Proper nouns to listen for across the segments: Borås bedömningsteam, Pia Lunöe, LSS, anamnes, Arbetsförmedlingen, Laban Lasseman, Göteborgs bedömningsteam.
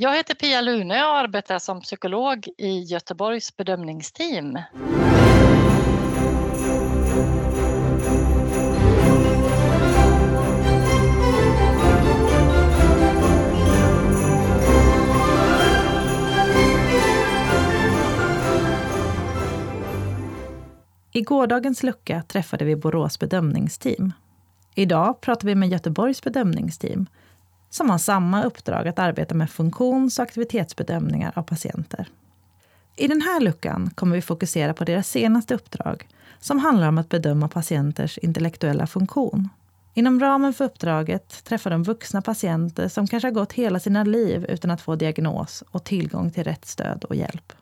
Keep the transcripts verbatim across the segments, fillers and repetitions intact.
Jag heter Pia Lunöe och arbetar som psykolog i Göteborgs bedömningsteam. I gårdagens lucka träffade vi Borås bedömningsteam. Idag pratar vi med Göteborgs bedömningsteam som har samma uppdrag att arbeta med funktions- och aktivitetsbedömningar av patienter. I den här luckan kommer vi fokusera på deras senaste uppdrag som handlar om att bedöma patienters intellektuella funktion. Inom ramen för uppdraget träffar de vuxna patienter som kanske har gått hela sina liv utan att få diagnos och tillgång till rätt stöd och hjälp.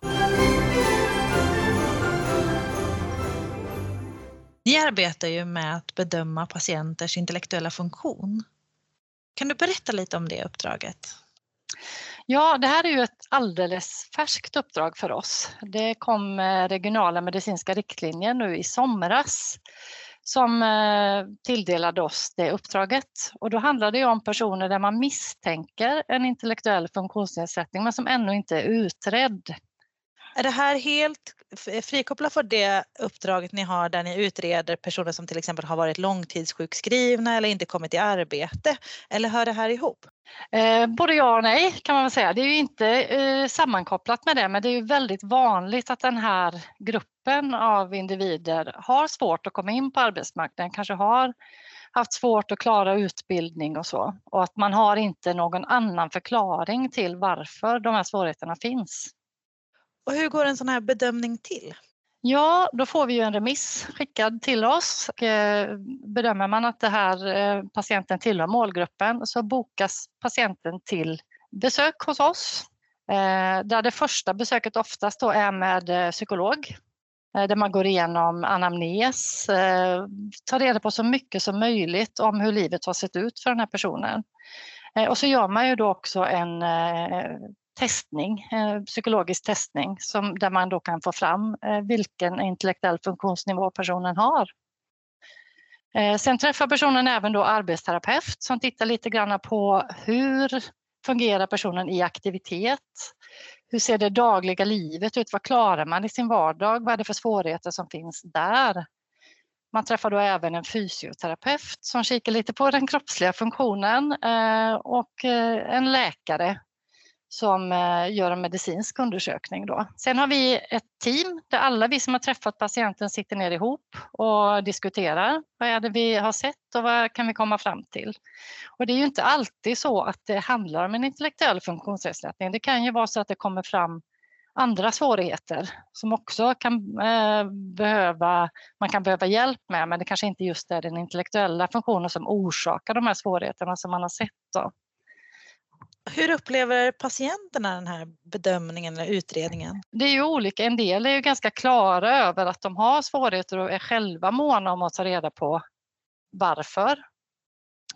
Vi arbetar ju med att bedöma patienters intellektuella funktion. Kan du berätta lite om det uppdraget? Ja, det här är ju ett alldeles färskt uppdrag för oss. Det kom regionala medicinska riktlinjer nu i somras som tilldelade oss det uppdraget. Och då handlar det ju om personer där man misstänker en intellektuell funktionsnedsättning men som ännu inte är utredd. Är det här helt frikopplat för det uppdraget ni har där ni utreder personer som till exempel har varit långtidssjukskrivna eller inte kommit i arbete? Eller hör det här ihop? Eh, både ja och nej kan man väl säga. Det är ju inte eh, sammankopplat med det, men det är ju väldigt vanligt att den här gruppen av individer har svårt att komma in på arbetsmarknaden. Kanske har haft svårt att klara utbildning och så. Och att man har inte någon annan förklaring till varför de här svårigheterna finns. Och hur går en sån här bedömning till? Ja, då får vi ju en remiss skickad till oss. Bedömer man att det här patienten tillhör målgruppen så bokas patienten till besök hos oss. Där det första besöket oftast då är med psykolog. Där man går igenom anamnes. Tar reda på så mycket som möjligt om hur livet har sett ut för den här personen. Och så gör man ju då också en testning, psykologisk testning som, där man då kan få fram vilken intellektuell funktionsnivå personen har. Sen träffar personen även då arbetsterapeut som tittar lite grann på hur fungerar personen i aktivitet. Hur ser det dagliga livet ut? Vad klarar man i sin vardag? Vad är det för svårigheter som finns där? Man träffar då även en fysioterapeut som kikar lite på den kroppsliga funktionen och en läkare som gör en medicinsk undersökning då. Sen har vi ett team där alla vi som har träffat patienten sitter ner ihop och diskuterar. Vad är det vi har sett och vad kan vi komma fram till? Och det är ju inte alltid så att det handlar om en intellektuell funktionsnedsättning. Det kan ju vara så att det kommer fram andra svårigheter som också kan eh, behöva, man kan behöva hjälp med. Men det kanske inte just är den intellektuella funktionen som orsakar de här svårigheterna som man har sett då. Hur upplever patienterna den här bedömningen eller utredningen? Det är ju olika. En del är ju ganska klara över att de har svårigheter och är själva måna om att ta reda på varför.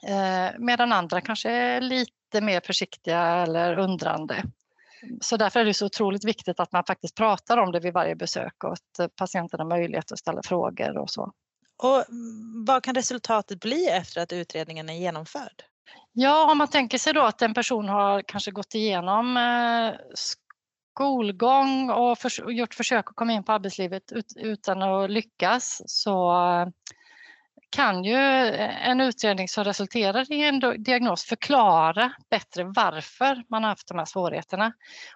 Eh, medan andra kanske är lite mer försiktiga eller undrande. Så därför är det så otroligt viktigt att man faktiskt pratar om det vid varje besök och att patienterna har möjlighet att ställa frågor och så. Och vad kan resultatet bli efter att utredningen är genomförd? Ja, om man tänker sig då att en person har kanske gått igenom skolgång och för, gjort försök att komma in på arbetslivet ut, utan att lyckas, så kan ju en utredning som resulterar i en diagnos förklara bättre varför man har haft de här svårigheterna.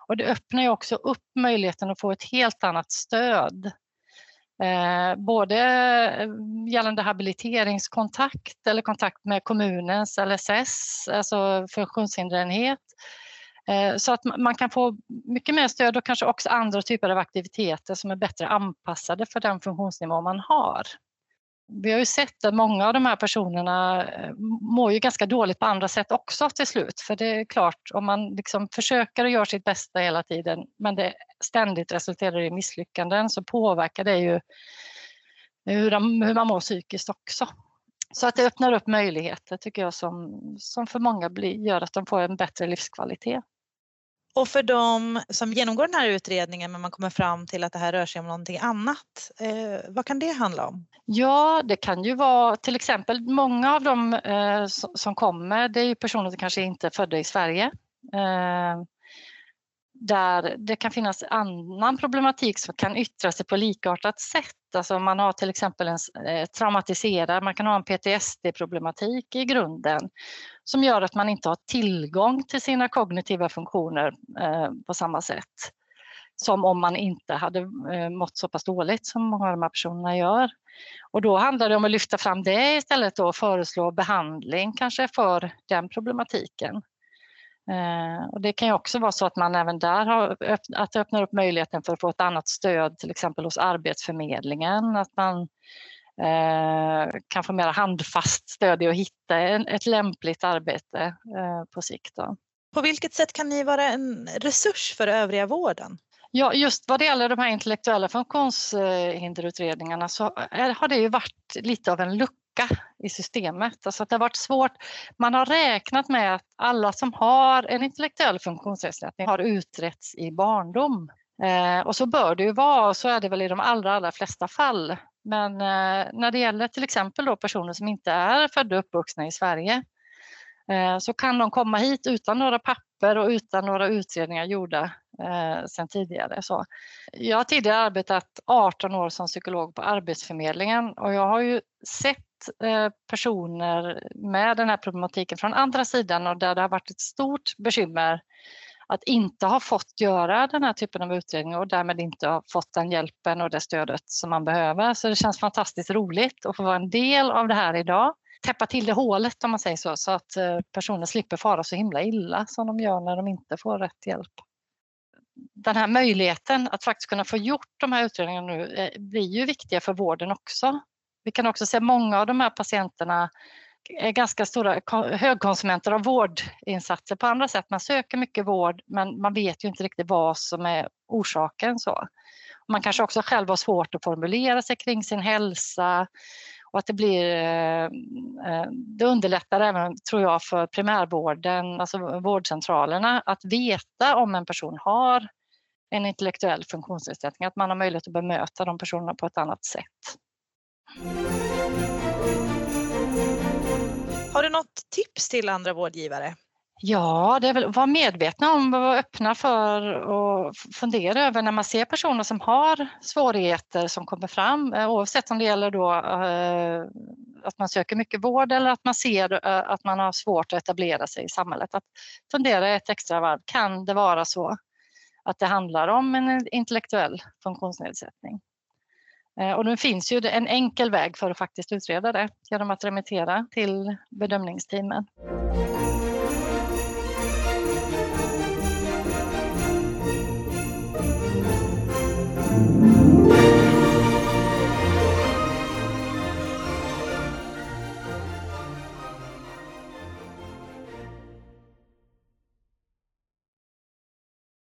Och det öppnar ju också upp möjligheten att få ett helt annat stöd. Eh, både gällande habiliteringskontakt eller kontakt med kommunens L S S, alltså funktionshinderenhet. Eh, så att man kan få mycket mer stöd och kanske också andra typer av aktiviteter som är bättre anpassade för den funktionsnivå man har. Vi har ju sett att många av de här personerna mår ju ganska dåligt på andra sätt också till slut. För det är klart, om man liksom försöker och gör sitt bästa hela tiden men det ständigt resulterar i misslyckanden så påverkar det ju hur, de, hur man mår psykiskt också. Så att det öppnar upp möjligheter tycker jag som, som för många blir, gör att de får en bättre livskvalitet. Och för de som genomgår den här utredningen men man kommer fram till att det här rör sig om någonting annat, eh, vad kan det handla om? Ja, det kan ju vara till exempel många av dem eh, som kommer, det är ju personer som kanske inte är födda i Sverige. Eh, där det kan finnas annan problematik som kan yttra sig på likartat sätt. Alltså man har till exempel en eh, traumatiserad, man kan ha en P T S D-problematik i grunden som gör att man inte har tillgång till sina kognitiva funktioner eh, på samma sätt som om man inte hade eh, mått så pass dåligt som många av de här personerna gör. Och då handlar det om att lyfta fram det istället och föreslå behandling kanske för den problematiken. Eh, och det kan ju också vara så att man även där har öppn- att öppnar upp möjligheten för att få ett annat stöd, till exempel hos Arbetsförmedlingen, att man eh, kan få mer handfast stöd i att hitta en, ett lämpligt arbete eh, på sikt. Då. På vilket sätt kan ni vara en resurs för övriga vården? Ja, just vad det gäller de här intellektuella funktionshinderutredningarna så är, har det ju varit lite av en lucka i systemet. Alltså att det har varit svårt. Man har räknat med att alla som har en intellektuell funktionsnedsättning har utretts i barndom. Eh, och så bör det ju vara, och så är det väl i de allra, allra flesta fall. Men eh, när det gäller till exempel då personer som inte är födda och uppvuxna i Sverige eh, så kan de komma hit utan några papper och utan några utredningar gjorda eh, sedan tidigare. Så jag har tidigare arbetat arton år som psykolog på Arbetsförmedlingen, och jag har ju sett personer med den här problematiken från andra sidan, och där det har varit ett stort bekymmer att inte ha fått göra den här typen av utredning och därmed inte ha fått den hjälpen och det stödet som man behöver. Så det känns fantastiskt roligt att få vara en del av det här idag. Täppa till det hålet, om man säger så, så att personer slipper fara så himla illa som de gör när de inte får rätt hjälp. Den här möjligheten att faktiskt kunna få gjort de här utredningarna nu blir ju viktiga för vården också. Vi kan också se många av de här patienterna är ganska stora högkonsumenter av vårdinsatser på andra sätt. Man söker mycket vård, men man vet ju inte riktigt vad som är orsaken. Så. Man kanske också själv har svårt att formulera sig kring sin hälsa, och att det blir, det underlättar även, tror jag, för primärvården, alltså vårdcentralerna, att veta om en person har en intellektuell funktionsnedsättning, att man har möjlighet att bemöta de personerna på ett annat sätt. Har du något tips till andra vårdgivare? Ja, det är väl att vara medvetna om och vara öppna för och fundera över när man ser personer som har svårigheter som kommer fram, oavsett om det gäller då att man söker mycket vård eller att man ser att man har svårt att etablera sig i samhället. Att fundera ett extra varv, kan det vara så att det handlar om en intellektuell funktionsnedsättning? Och nu finns ju en enkel väg för att faktiskt utreda det genom att remittera till bedömningsteamen. Mm.